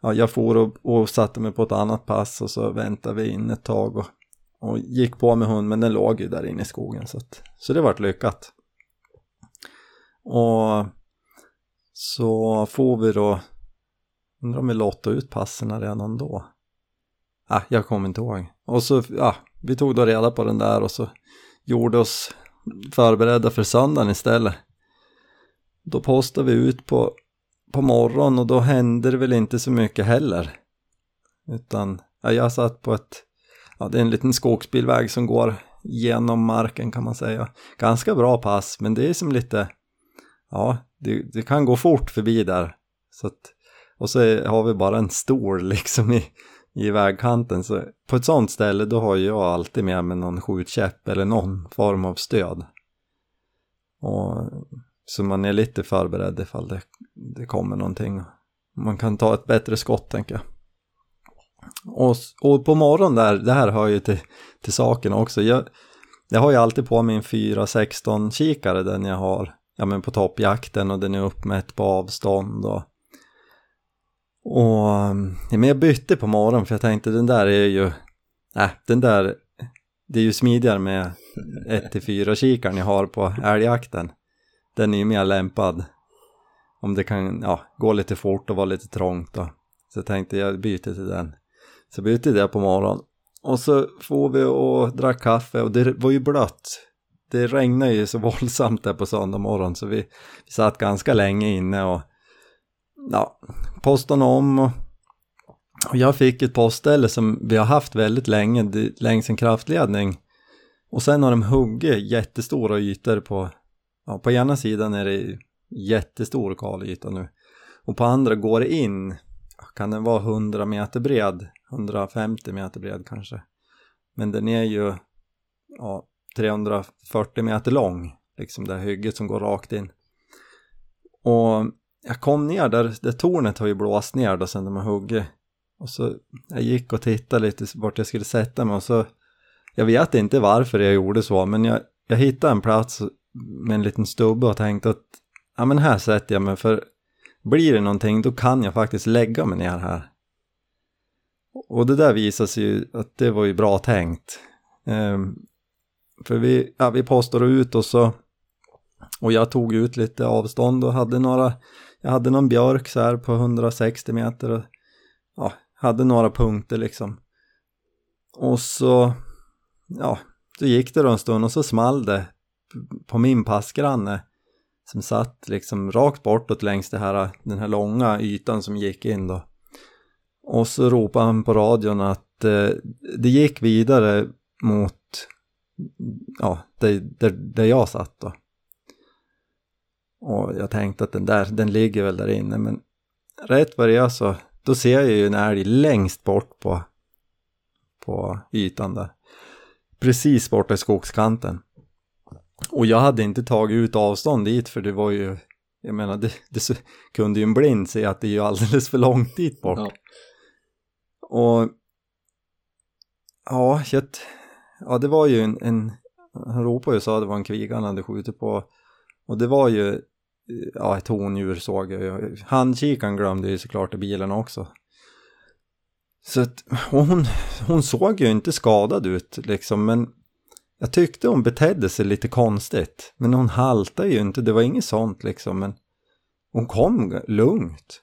ja, jag for och satte mig på ett annat pass och så väntade vi in ett tag och gick på med hund, men den låg ju där inne i skogen så det vart lyckat. Och så får vi då, undrar om vi lottade ut passerna redan då. Jag kommer inte ihåg. Och så, vi tog då reda på den där och så gjorde oss förberedda för söndagen istället. Då postade vi ut på morgonen och då hände det väl inte så mycket heller. Utan jag satt på det är en liten skogsbilväg som går genom marken kan man säga. Ganska bra pass, men det är som lite, det kan gå fort förbi där. Så att, och så har vi bara en stor liksom i vägkanten, så på ett sånt ställe då har jag alltid med mig någon skjutkäpp eller någon form av stöd, och så man är lite förberedd ifall det kommer någonting, man kan ta ett bättre skott tänker jag. Och på morgonen där, det här hör ju till saken också, jag har ju alltid på min 4-16 kikare, den jag har på toppjakten, och den är uppmätt på avstånd men jag bytte på morgonen för jag tänkte den där är ju... det är ju smidigare med 1-4 kikaren jag har på älgjakten. Den är ju mer lämpad om det kan gå lite fort och vara lite trångt då. Så jag tänkte jag byter till den. Så bytte jag på morgonen. Och så får vi och drack kaffe och det var ju blött. Det regnade ju så våldsamt där på söndag morgon så vi satt ganska länge inne och... posten om och jag fick ett postställe som vi har haft väldigt länge längs en kraftledning, och sen har de huggit jättestora ytor på ena sidan är det jättestor kalyta nu och på andra går det in, kan den vara 100 meter bred, 150 meter bred kanske, men den är ju 340 meter lång liksom, det här hygget som går rakt in. Och jag kom ner där tornet har ju blåst ner då sen de har huggit. Och så jag gick och tittade lite vart jag skulle sätta mig. Och så, jag vet inte varför jag gjorde så. Men jag hittade en plats med en liten stubbe och tänkte att men här sätter jag mig. För blir det någonting då kan jag faktiskt lägga mig ner här. Och det där visade sig ju att det var ju bra tänkt. För vi postade ut och så... Och jag tog ut lite avstånd och hade jag hade någon björk så här på 160 meter och hade några punkter liksom. Och så då gick det en stund och så small det på min passgranne som satt liksom rakt bortåt längs den här långa ytan som gick in då. Och så ropade han på radion att det gick vidare mot där jag satt då. Och jag tänkte att den ligger väl där inne. Men rätt vad det är så, då ser jag ju en älg längst bort på ytan där. Precis borta i skogskanten. Och jag hade inte tagit ut avstånd dit för det var ju, jag menar, det kunde ju en blind se att det är ju alldeles för långt dit bort. Ja. Och det var ju han ropade ju och sa det var en kviga han hade skjutit på. Och det var ju ett hondjur såg jag. Handkikaren glömde ju såklart i bilen också. Så att hon såg ju inte skadad ut liksom, men jag tyckte hon betedde sig lite konstigt. Men hon haltade ju inte, det var inget sånt liksom, men hon kom lugnt.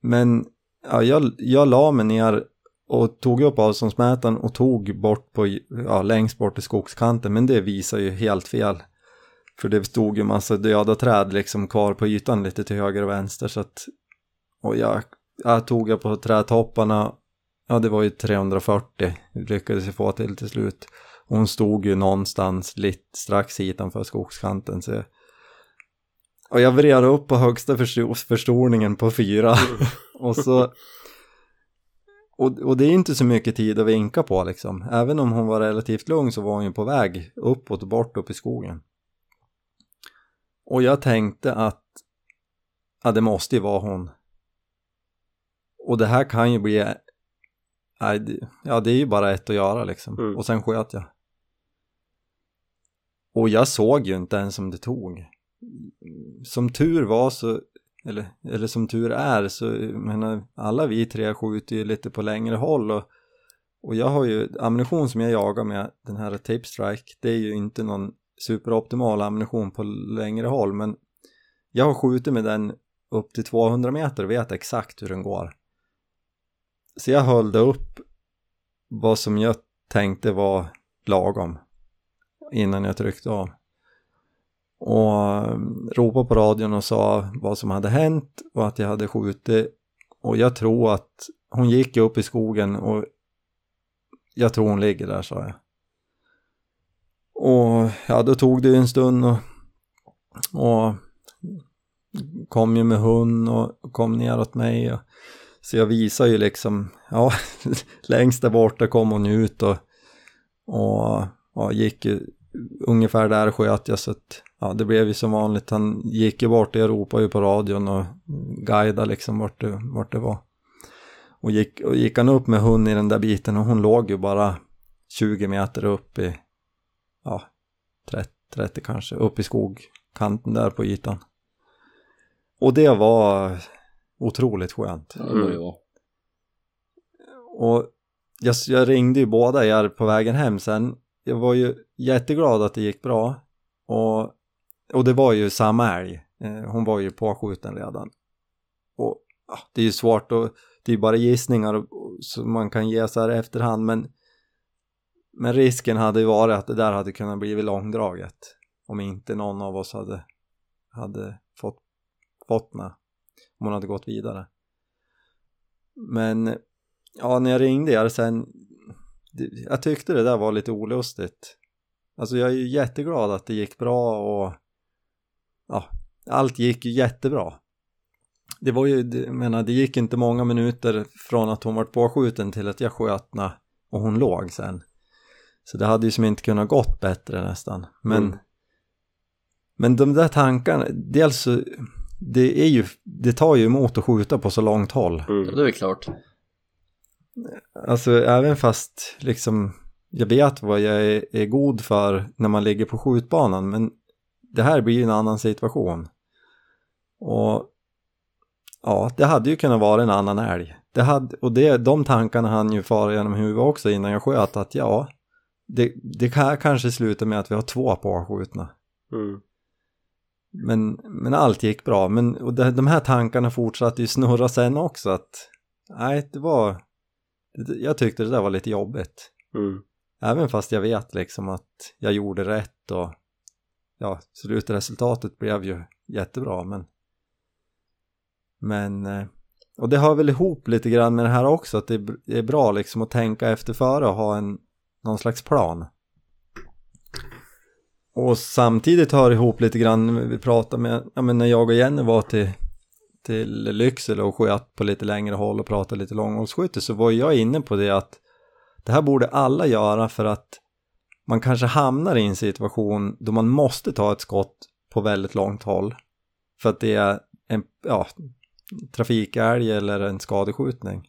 Men ja, jag la mig ner och tog upp avståndsmätaren och tog bort på, längst bort i skogskanten, men det visar ju helt fel. För det stod ju en massa döda träd liksom kvar på ytan lite till höger och vänster, så att, och jag tog jag på trädtopparna. Ja, det var ju 340. Lyckades jag få till slut. Hon stod ju någonstans lite strax utanför skogskanten. Så. Och jag vred upp på högsta förstoringen på 4. Och så... Och det är inte så mycket tid att vinka på liksom. Även om hon var relativt lugn så var hon ju på väg uppåt och bort upp i skogen. Och jag tänkte att... Ja, det måste ju vara hon. Och det här kan ju bli... Ja, det är ju bara ett att göra liksom. Och sen sköt jag. Och jag såg ju inte ens om det tog. Som tur var så... Eller som tur är så... menar, alla vi tre skjuter ju lite på längre håll. Och jag har ju... ammunition som jag jagar med den här Tape Strike. Det är ju inte någon superoptimal ammunition på längre håll. Men jag har skjutit med den upp till 200 meter och vet exakt hur den går. Så jag höll upp vad som jag tänkte var lagom innan jag tryckte av. Och ropade på radion och sa vad som hade hänt och att jag hade skjutit. Och jag tror att hon gick upp i skogen och jag tror hon ligger där, sa jag. Och ja, då tog det en stund och kom ju med hund och kom ner åt mig och... Så jag visar ju liksom, längst där borta kom hon ut och gick ungefär där sköt jag. Så att, det blev ju som vanligt. Han gick ju bort, jag ropade ju på radion och guidade liksom vart det var. Och gick han upp med hon i den där biten och hon låg ju bara 20 meter upp i, 30 kanske, upp i skogkanten där på ytan. Och det var... otroligt skönt. Och jag ringde ju båda er på vägen hem sen. Jag var ju jätteglad att det gick bra. Och det var ju samma älg. Hon var ju påskjuten redan. Och det är ju svårt. Och det är ju bara gissningar som man kan ge så här efterhand. Men risken hade ju varit att det där hade kunnat bli långdraget. Om inte någon av oss hade fått med. Om hon hade gått vidare. Men när jag ringde er sen, jag tyckte det där var lite olustigt. Alltså jag är ju jätteglad att det gick bra och allt gick ju jättebra. Det var ju, det gick inte många minuter från att hon var påskjuten till att jag skötna och hon låg sen. Så det hade ju som inte kunnat gått bättre nästan. Men de där tankarna, dels så... Det tar ju emot att skjuta på så långt håll. Ja, det är klart. Alltså även fast liksom, jag vet vad jag är god för när man ligger på skjutbanan, men det här blir ju en annan situation. Och det hade ju kunnat vara en annan älg. De tankarna hann ju fara genom huvudet också innan jag sköt att det här kanske slutar med att vi har 2 påskjutna. Men allt gick bra. Och de här tankarna fortsatte ju snurra sen också. Att, jag tyckte det där var lite jobbigt. Även fast jag vet liksom att jag gjorde rätt. Och slutresultatet blev ju jättebra. Men och det hör väl ihop lite grann med det här också. Att det är bra liksom att tänka efter före och ha någon slags plan. Och samtidigt hör ihop lite grann, vi pratade med, när jag och Jenny var till Lycksele och sköt på lite längre håll och pratade lite långhållsskytte, så var jag inne på det att det här borde alla göra för att man kanske hamnar i en situation då man måste ta ett skott på väldigt långt håll för att det är en trafikälg eller en skadeskjutning.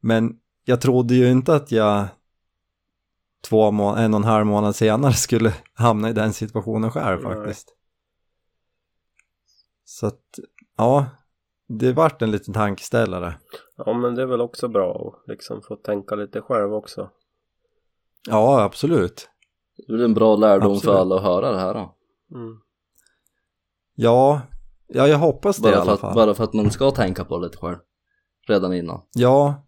Men jag trodde ju inte att jag 2 en och en halv månad senare skulle hamna i den situationen själv faktiskt. Så att, ja, det vart en liten tankeställare. Ja, men det är väl också bra att liksom få tänka lite själv också. Ja, absolut. Det är en bra lärdom absolut. För alla att höra det här då. Mm. Ja, jag hoppas det i alla fall. Bara för att man ska tänka på lite själv redan innan. Ja.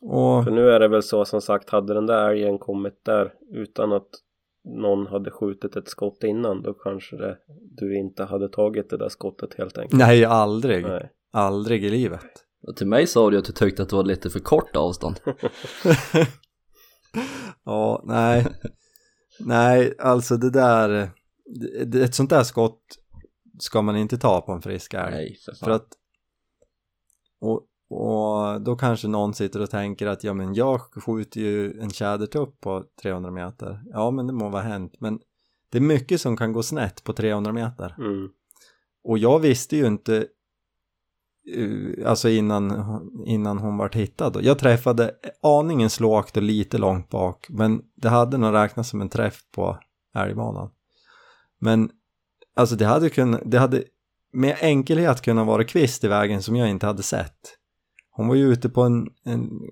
Och... för nu är det väl så, som sagt, hade den där älgen kommit där utan att någon hade skjutit ett skott innan, då kanske du inte hade tagit det där skottet helt enkelt. Nej, aldrig. Nej. Aldrig i livet. Och till mig sa du att du tyckte att det var lite för kort avstånd. Ja, nej. Nej, alltså det där... ett sånt där skott ska man inte ta på en frisk älg. Nej, för att... Och då kanske någon sitter och tänker att ja, men jag skjuter ju en tjädertupp på 300 meter. Ja, men det må vara hänt. Men det är mycket som kan gå snett på 300 meter. Mm. Och jag visste ju inte, alltså innan hon var hittad. Jag träffade aningen slågt och lite långt bak. Men det hade nog räknats som en träff på älgbanan. Men alltså det hade med enkelhet kunnat vara kvist i vägen som jag inte hade sett. Hon var ju ute på en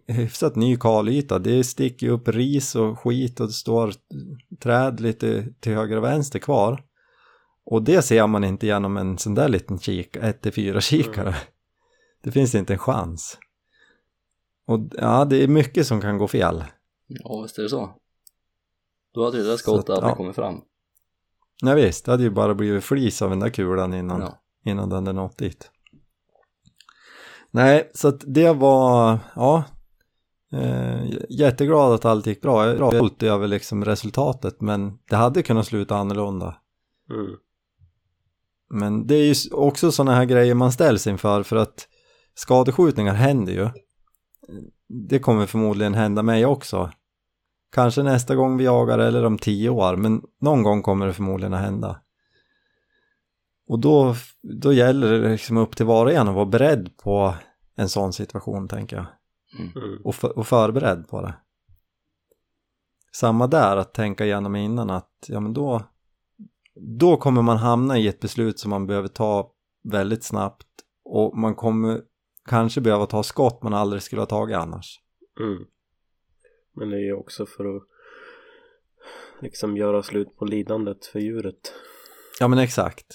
hyfsat ny kalyta. Det sticker upp ris och skit och det står träd lite till höger och vänster kvar. Och det ser man inte genom en sån där liten 1-4 kikare. Mm. Det finns inte en chans. Och ja, det är mycket som kan gå fel. Ja, visst är det så. Då hade det där skottet aldrig kommit fram. Nej visst, det hade ju bara blivit flis av den där kulan innan den hade nått dit. Nej, så att det var, ja, jätteglad att allt gick bra. Jag var stolt över liksom resultatet, men det hade kunnat sluta annorlunda. Mm. Men det är ju också sådana här grejer man ställs inför, för att skadeskjutningar händer ju. Det kommer förmodligen hända mig också. Kanske nästa gång vi jagar eller om 10 år, men någon gång kommer det förmodligen att hända. Och då gäller det liksom upp till var och en att vara beredd på en sån situation, tänker jag. Mm. Och förberedd på det. Samma där, att tänka igenom innan att ja, men då kommer man hamna i ett beslut som man behöver ta väldigt snabbt, och man kommer kanske behöva ta skott man aldrig skulle ha tagit annars. Mm. Men det är ju också för att liksom göra slut på lidandet för djuret. Ja, men exakt.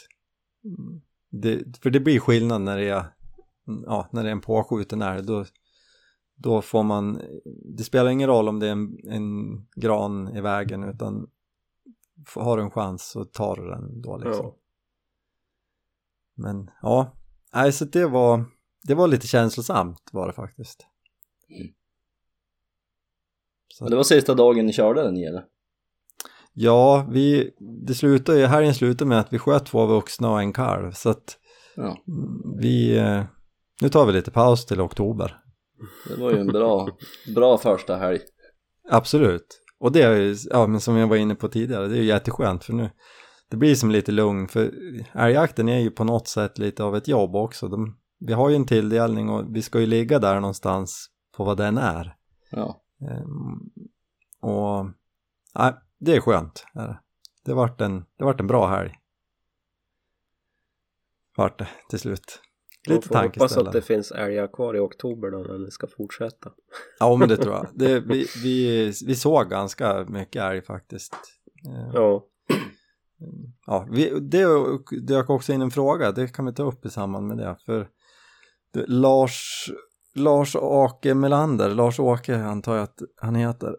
För det blir skillnad när det är en påskjuten älg. Då får man, det spelar ingen roll om det är en gran i vägen, utan har du en chans så tar du den då liksom. Ja. Men ja, alltså det var lite känslosamt var det faktiskt. Mm. Så. Men det var sista dagen ni körde den, eller? Ja, helgen slutade med att vi sköt 2 vuxna och en kalv. Så att nu tar vi lite paus till oktober. Det var ju en bra första helg. Absolut. Och det är ju, ja, men som jag var inne på tidigare, det är ju jätteskönt för nu. Det blir som lite lugn, för älgjakten är ju på något sätt lite av ett jobb också. Vi har ju en tilldelning och vi ska ju ligga där någonstans på vad den är. Ja. Och nej, det är skönt. Det vart en bra helg. Vart det till slut. Lite tankeställare. Jag hoppas att det finns älgar kvar i oktober då när ni ska fortsätta. Ja, men det tror jag. Vi såg ganska mycket älg faktiskt. Ja. Ja, det dök också in en fråga. Det kan vi ta upp i samband med det. För Lars-Åke Melander, Lars-Åke antar jag att han heter,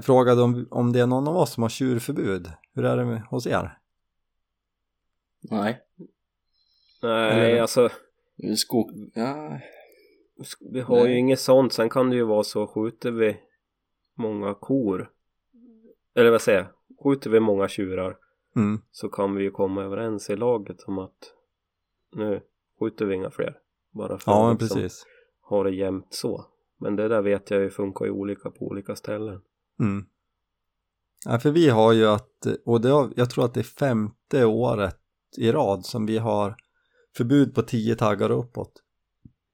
frågade om det är någon av oss som har tjurförbud. Hur är det hos er? Nej, alltså vi har ju inget sånt. Sen kan det ju vara så, skjuter vi många kor, eller vad säger, skjuter vi många tjurar, så kan vi ju komma överens i laget om att nu skjuter vi inga fler. Bara för att precis ha det jämnt så. Men det där vet jag ju funkar ju olika på olika ställen. Mm. Ja, för vi har ju att, och jag tror att det är 5:e året i rad som vi har förbud på 10 taggar uppåt.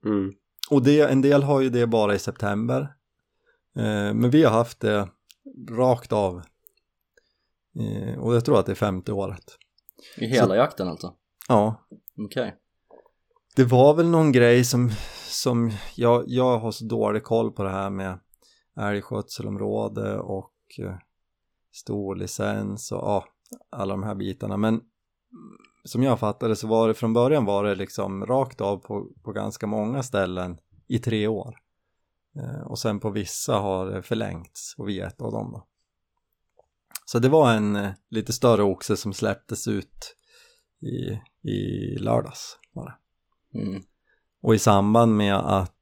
Mm. Och en del har ju det bara i september. Men vi har haft det rakt av. Och jag tror att det är 5:e året. I hela jakten alltså? Ja. Okej. Okay. Det var väl någon grej som jag har så dålig koll på det här med älgskötselområde och storlicens och alla de här bitarna. Men som jag fattade så var det från början liksom rakt av på ganska många ställen i 3 år. Och sen på vissa har det förlängts och vi är ett av dem då. Så det var en lite större oxe som släpptes ut i lördags bara. Mm. Och i samband med att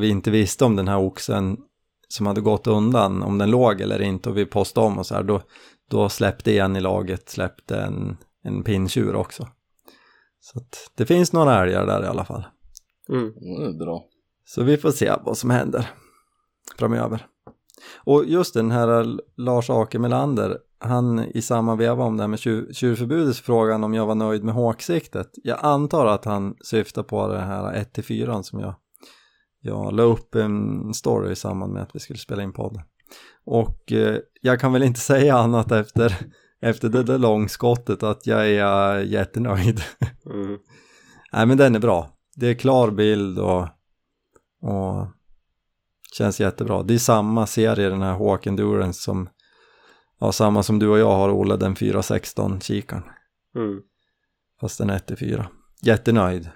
vi inte visste om den här oxen som hade gått undan, om den låg eller inte, och vi postade om och så här, då släppte igen i laget en pinntjur också. Så att det finns några älgar där i alla fall. Mm. Det är bra. Så vi får se vad som händer framöver. Och just den här Lars-Åke Melander, han i samma veva om det här med tjurförbudets frågan om jag var nöjd med håksiktet. Jag antar att han syftar på det här 1-4 som jag la upp en story i samband med att vi skulle spela in podden. Och jag kan väl inte säga annat efter det där långskottet att jag är jättenöjd. Mm. Nej, men den är bra. Det är klar bild och känns jättebra. Det är samma serie, den här Hawke Endurance, som samma som du och jag har, Olle, den 416 kikaren. Mm. Fast den 1-4. Jättenöjd.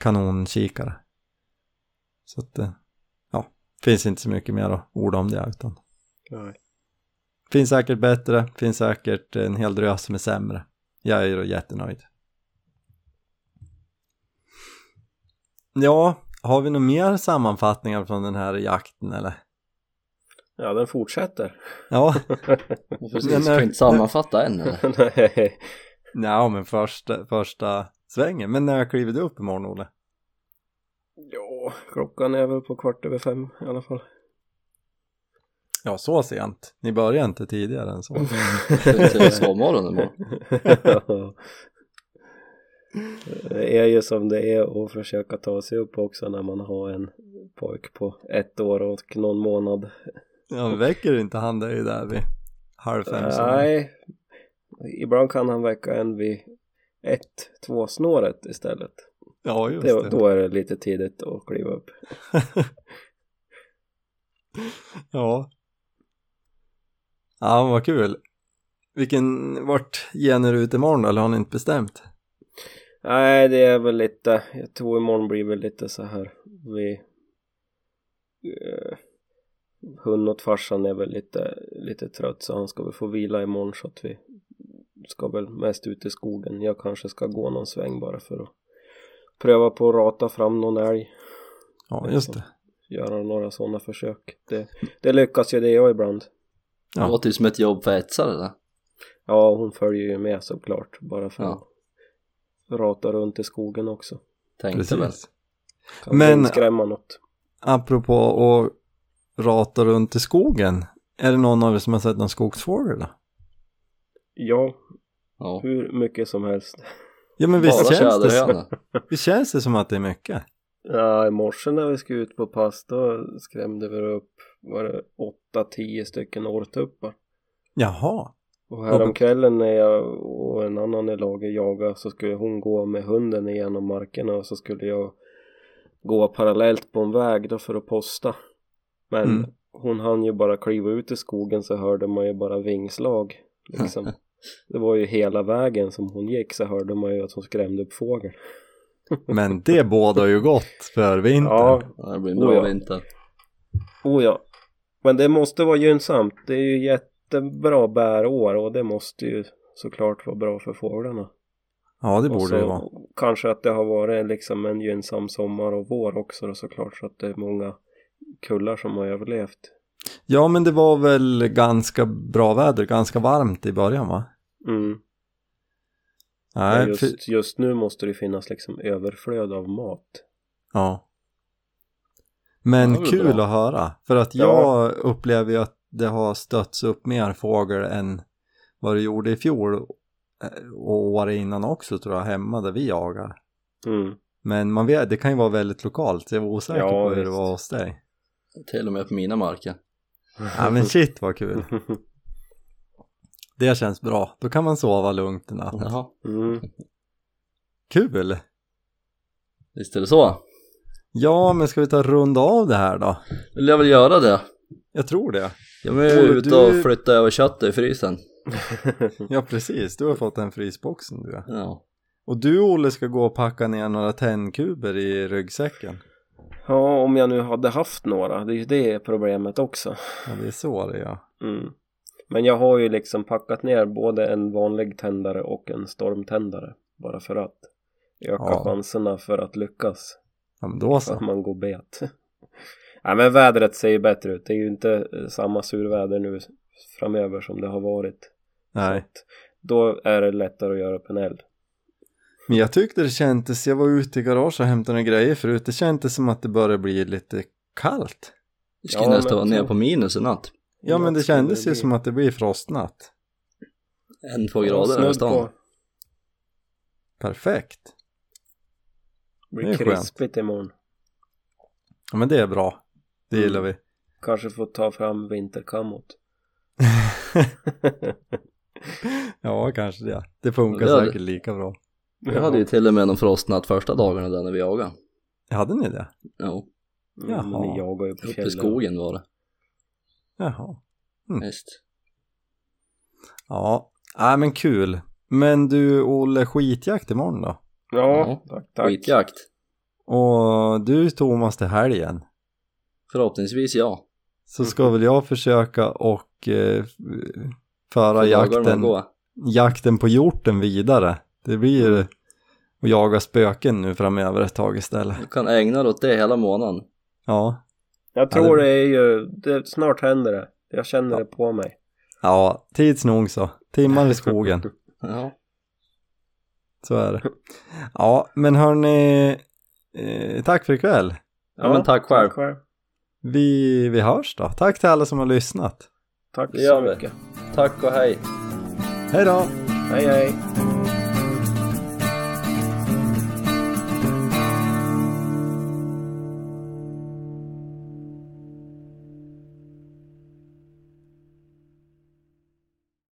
Kanonkikare. Så att finns inte så mycket mer att orda om det, utan nej. Finns säkert bättre, finns säkert en hel drös som är sämre. Jag är ju jättenöjd. Ja, har vi några mer sammanfattningar från den här jakten eller? Ja, den fortsätter. Ja. Precis, ska inte sammanfatta än eller? Nej. Nej, men första svängen. Men när kliver du upp imorgon, Olle? Ja, klockan är väl på 17:15 i alla fall. Ja, så sent. Ni börjar inte tidigare än så. Till sovmorgon imorgon. Det är ju som det är att försöka ta sig upp också när man har en pojk på 1 år och någon månad. Ja, väcker inte han dig där vid 17:30? Nej, ibland kan han väcka en vid 1-2 snåret istället. Ja, just det. Då är det lite tidigt att kliva upp. Ja, vad kul. Vart gener ut imorgon, eller har ni inte bestämt? Nej, det är väl lite, jag tror imorgon blir väl lite så här, vi hund och farsan är väl lite trött, så han ska väl få vila imorgon, så att vi ska väl mest ut i skogen. Jag kanske ska gå någon sväng bara för att pröva på att rata fram någon älg. Ja, just det. Göra några sådana försök. Det lyckas ju det jag ibland. Ja. Det låter ju som ett jobb för etsare eller? Ja, hon följer ju med såklart, bara för rata runt i skogen också. Tänkte väl. Men skrämma något. Apropå att rata runt i skogen, är det någon av er som har sett någon skogsfågel då? Ja. Hur mycket som helst. Ja, men visst känns det. Visst känns det som att det är mycket. Ja, i morse när vi skulle ut på pass, då skrämde vi upp, var det 8-10 stycken årtuppar. Jaha. Och häromkvällen när jag och en annan i laget jagade, så skulle hon gå med hunden igenom markerna, och så skulle jag gå parallellt på en väg då för att posta. Men hon hann ju bara kliva ut i skogen, så hörde man ju bara vingslag liksom. Det var ju hela vägen som hon gick, så hörde man ju att hon skrämde upp fågel. Men det bådar ju gott för vintern. Ja, det blir en bra vinter. Oh ja. Men det måste vara gynnsamt. Det är ju jättebra bärår, och det måste ju såklart vara bra för fåglarna. Ja, det borde det vara. Kanske att det har varit liksom en gynnsam sommar och vår också då, såklart, så att det är många kullar som har överlevt. Ja, men det var väl ganska bra väder, ganska varmt i början va? Mm. Nej, just nu måste det finnas liksom överflöd av mat. Ja. Men kul bra att höra. För att jag upplever ju att det har stötts upp mer fågel än vad det gjorde i fjol. Och året innan också, tror jag, hemma där vi jagar. Mm. Men man vet, det kan ju vara väldigt lokalt. Jag var osäker på hur det var hos dig. Till och med på mina marker. Ja, men shit vad kul. Det känns bra. Då kan man sova lugnt i natt. Mm. Kul! Visst är det så? Ja, men ska vi ta runda av det här då? Vill jag väl göra det? Jag tror det. Jag är ute och flytta över köttet i frysen. Ja, precis. Du har fått en frysboxen du. Ja. Och du, Olle, ska gå och packa ner några tändkuber i ryggsäcken. Ja, om jag nu hade haft några. Det är ju det problemet också. Ja, det är så det, ja. Mm. Men jag har ju liksom packat ner både en vanlig tändare och en stormtändare. Bara för att öka chanserna för att lyckas. Ja, men då så. Att man går bet. Nej, men vädret ser ju bättre ut. Det är ju inte samma surväder nu framöver som det har varit. Nej. Så då är det lättare att göra upp en eld. Men jag tyckte det kändes, jag var ute i garage och hämtade några grejer förut. Det kändes som att det började bli lite kallt. Det skulle nästan vara ner på minus en natt. Ja, men det kändes ju som att det blir frostnatt. 1-2 grader över stan. Perfekt. Det blir krispigt imorgon. Ja, men det är bra. Det gillar vi. Kanske får ta fram vinterkammot. Ja, kanske det. Det funkar säkert lika bra. Jag hade ju till och med någon frostnatt första dagarna där när vi jagade. Hade ni det? Ja. Ni jagade ju uppe i skogen var det. Jaha. Mm. Just. Ja, men kul. Men du, Olle, skitjakt imorgon då? Ja, tack. Skitjakt. Och du, Thomas, det här igen. Förhoppningsvis ja. Så ska väl jag försöka och föra jakten på hjorten vidare. Det blir ju att jaga spöken nu framöver ett tag istället. Du kan ägna dig åt det hela månaden. Ja. Jag tror det är ju... Det, snart händer det. Jag känner det på mig. Ja, tids nog så. Timmar i skogen. Ja. Så är det. Ja, men hörni... tack för ikväll. Ja, men tack själv. Vi hörs då. Tack till alla som har lyssnat. Tack så mycket. Tack och hej. Hej då. Hej hej.